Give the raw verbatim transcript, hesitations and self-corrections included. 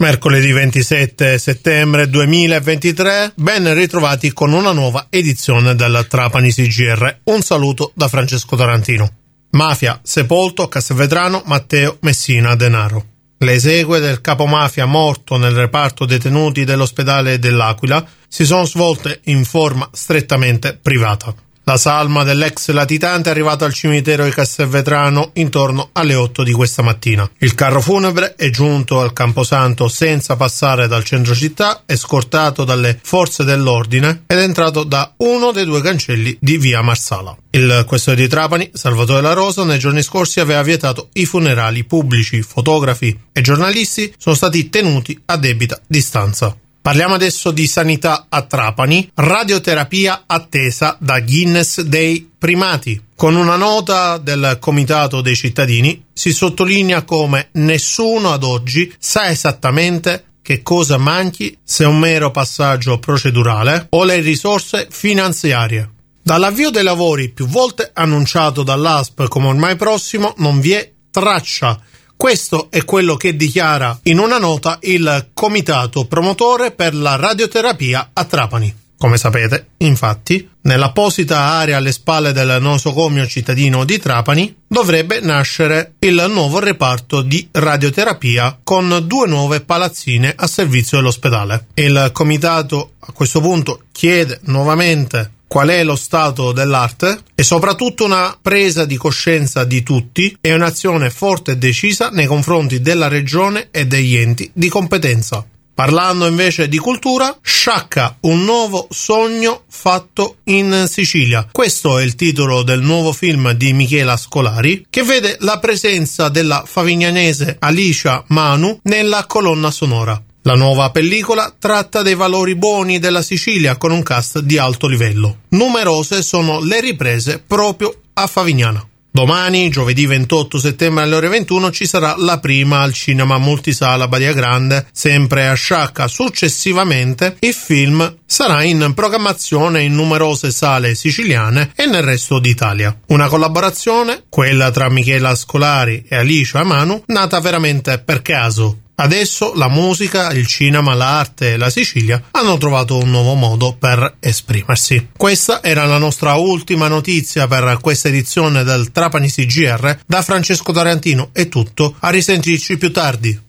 Mercoledì ventisette settembre duemilaventitré, ben ritrovati con una nuova edizione della Trapanisì G R. Un saluto da Francesco Tarantino. Mafia, sepolto a Castelvetrano Matteo Messina Denaro. Le esequie del capomafia morto nel reparto detenuti dell'ospedale dell'Aquila si sono svolte in forma strettamente privata. La salma dell'ex latitante è arrivata al cimitero di Castelvetrano intorno alle otto di questa mattina. Il carro funebre è giunto al Camposanto senza passare dal centro città, scortato dalle forze dell'ordine ed è entrato da uno dei due cancelli di via Marsala. Il questore di Trapani, Salvatore La Rosa, nei giorni scorsi aveva vietato i funerali pubblici. Fotografi e giornalisti sono stati tenuti a debita distanza. Parliamo adesso di sanità a Trapani, radioterapia attesa da Guinness dei primati. Con una nota del Comitato dei cittadini si sottolinea come nessuno ad oggi sa esattamente che cosa manchi, se un mero passaggio procedurale o le risorse finanziarie. Dall'avvio dei lavori, più volte annunciato dall'A S P come ormai prossimo, non vi è traccia. Questo è quello che dichiara in una nota il comitato promotore per la radioterapia a Trapani. Come sapete, infatti, nell'apposita area alle spalle del nosocomio cittadino di Trapani dovrebbe nascere il nuovo reparto di radioterapia con due nuove palazzine a servizio dell'ospedale. Il comitato a questo punto chiede nuovamente qual è lo stato dell'arte e soprattutto una presa di coscienza di tutti e un'azione forte e decisa nei confronti della regione e degli enti di competenza. Parlando invece di cultura, Sciacca, un nuovo sogno fatto in Sicilia. Questo è il titolo del nuovo film di Michela Scolari, che vede la presenza della favignanese Alicia Manu nella colonna sonora. La nuova pellicola tratta dei valori buoni della Sicilia con un cast di alto livello. Numerose sono le riprese proprio a Favignana. Domani, giovedì ventotto settembre alle ore ventuno, ci sarà la prima al cinema multisala Badia Grande, sempre a Sciacca. Successivamente il film sarà in programmazione in numerose sale siciliane e nel resto d'Italia. Una collaborazione, quella tra Michela Scolari e Alicia Manu, nata veramente per caso. Adesso la musica, il cinema, l'arte e la Sicilia hanno trovato un nuovo modo per esprimersi. Questa era la nostra ultima notizia per questa edizione del Trapanisì G R. Da Francesco Tarantino è tutto, a risentirci più tardi.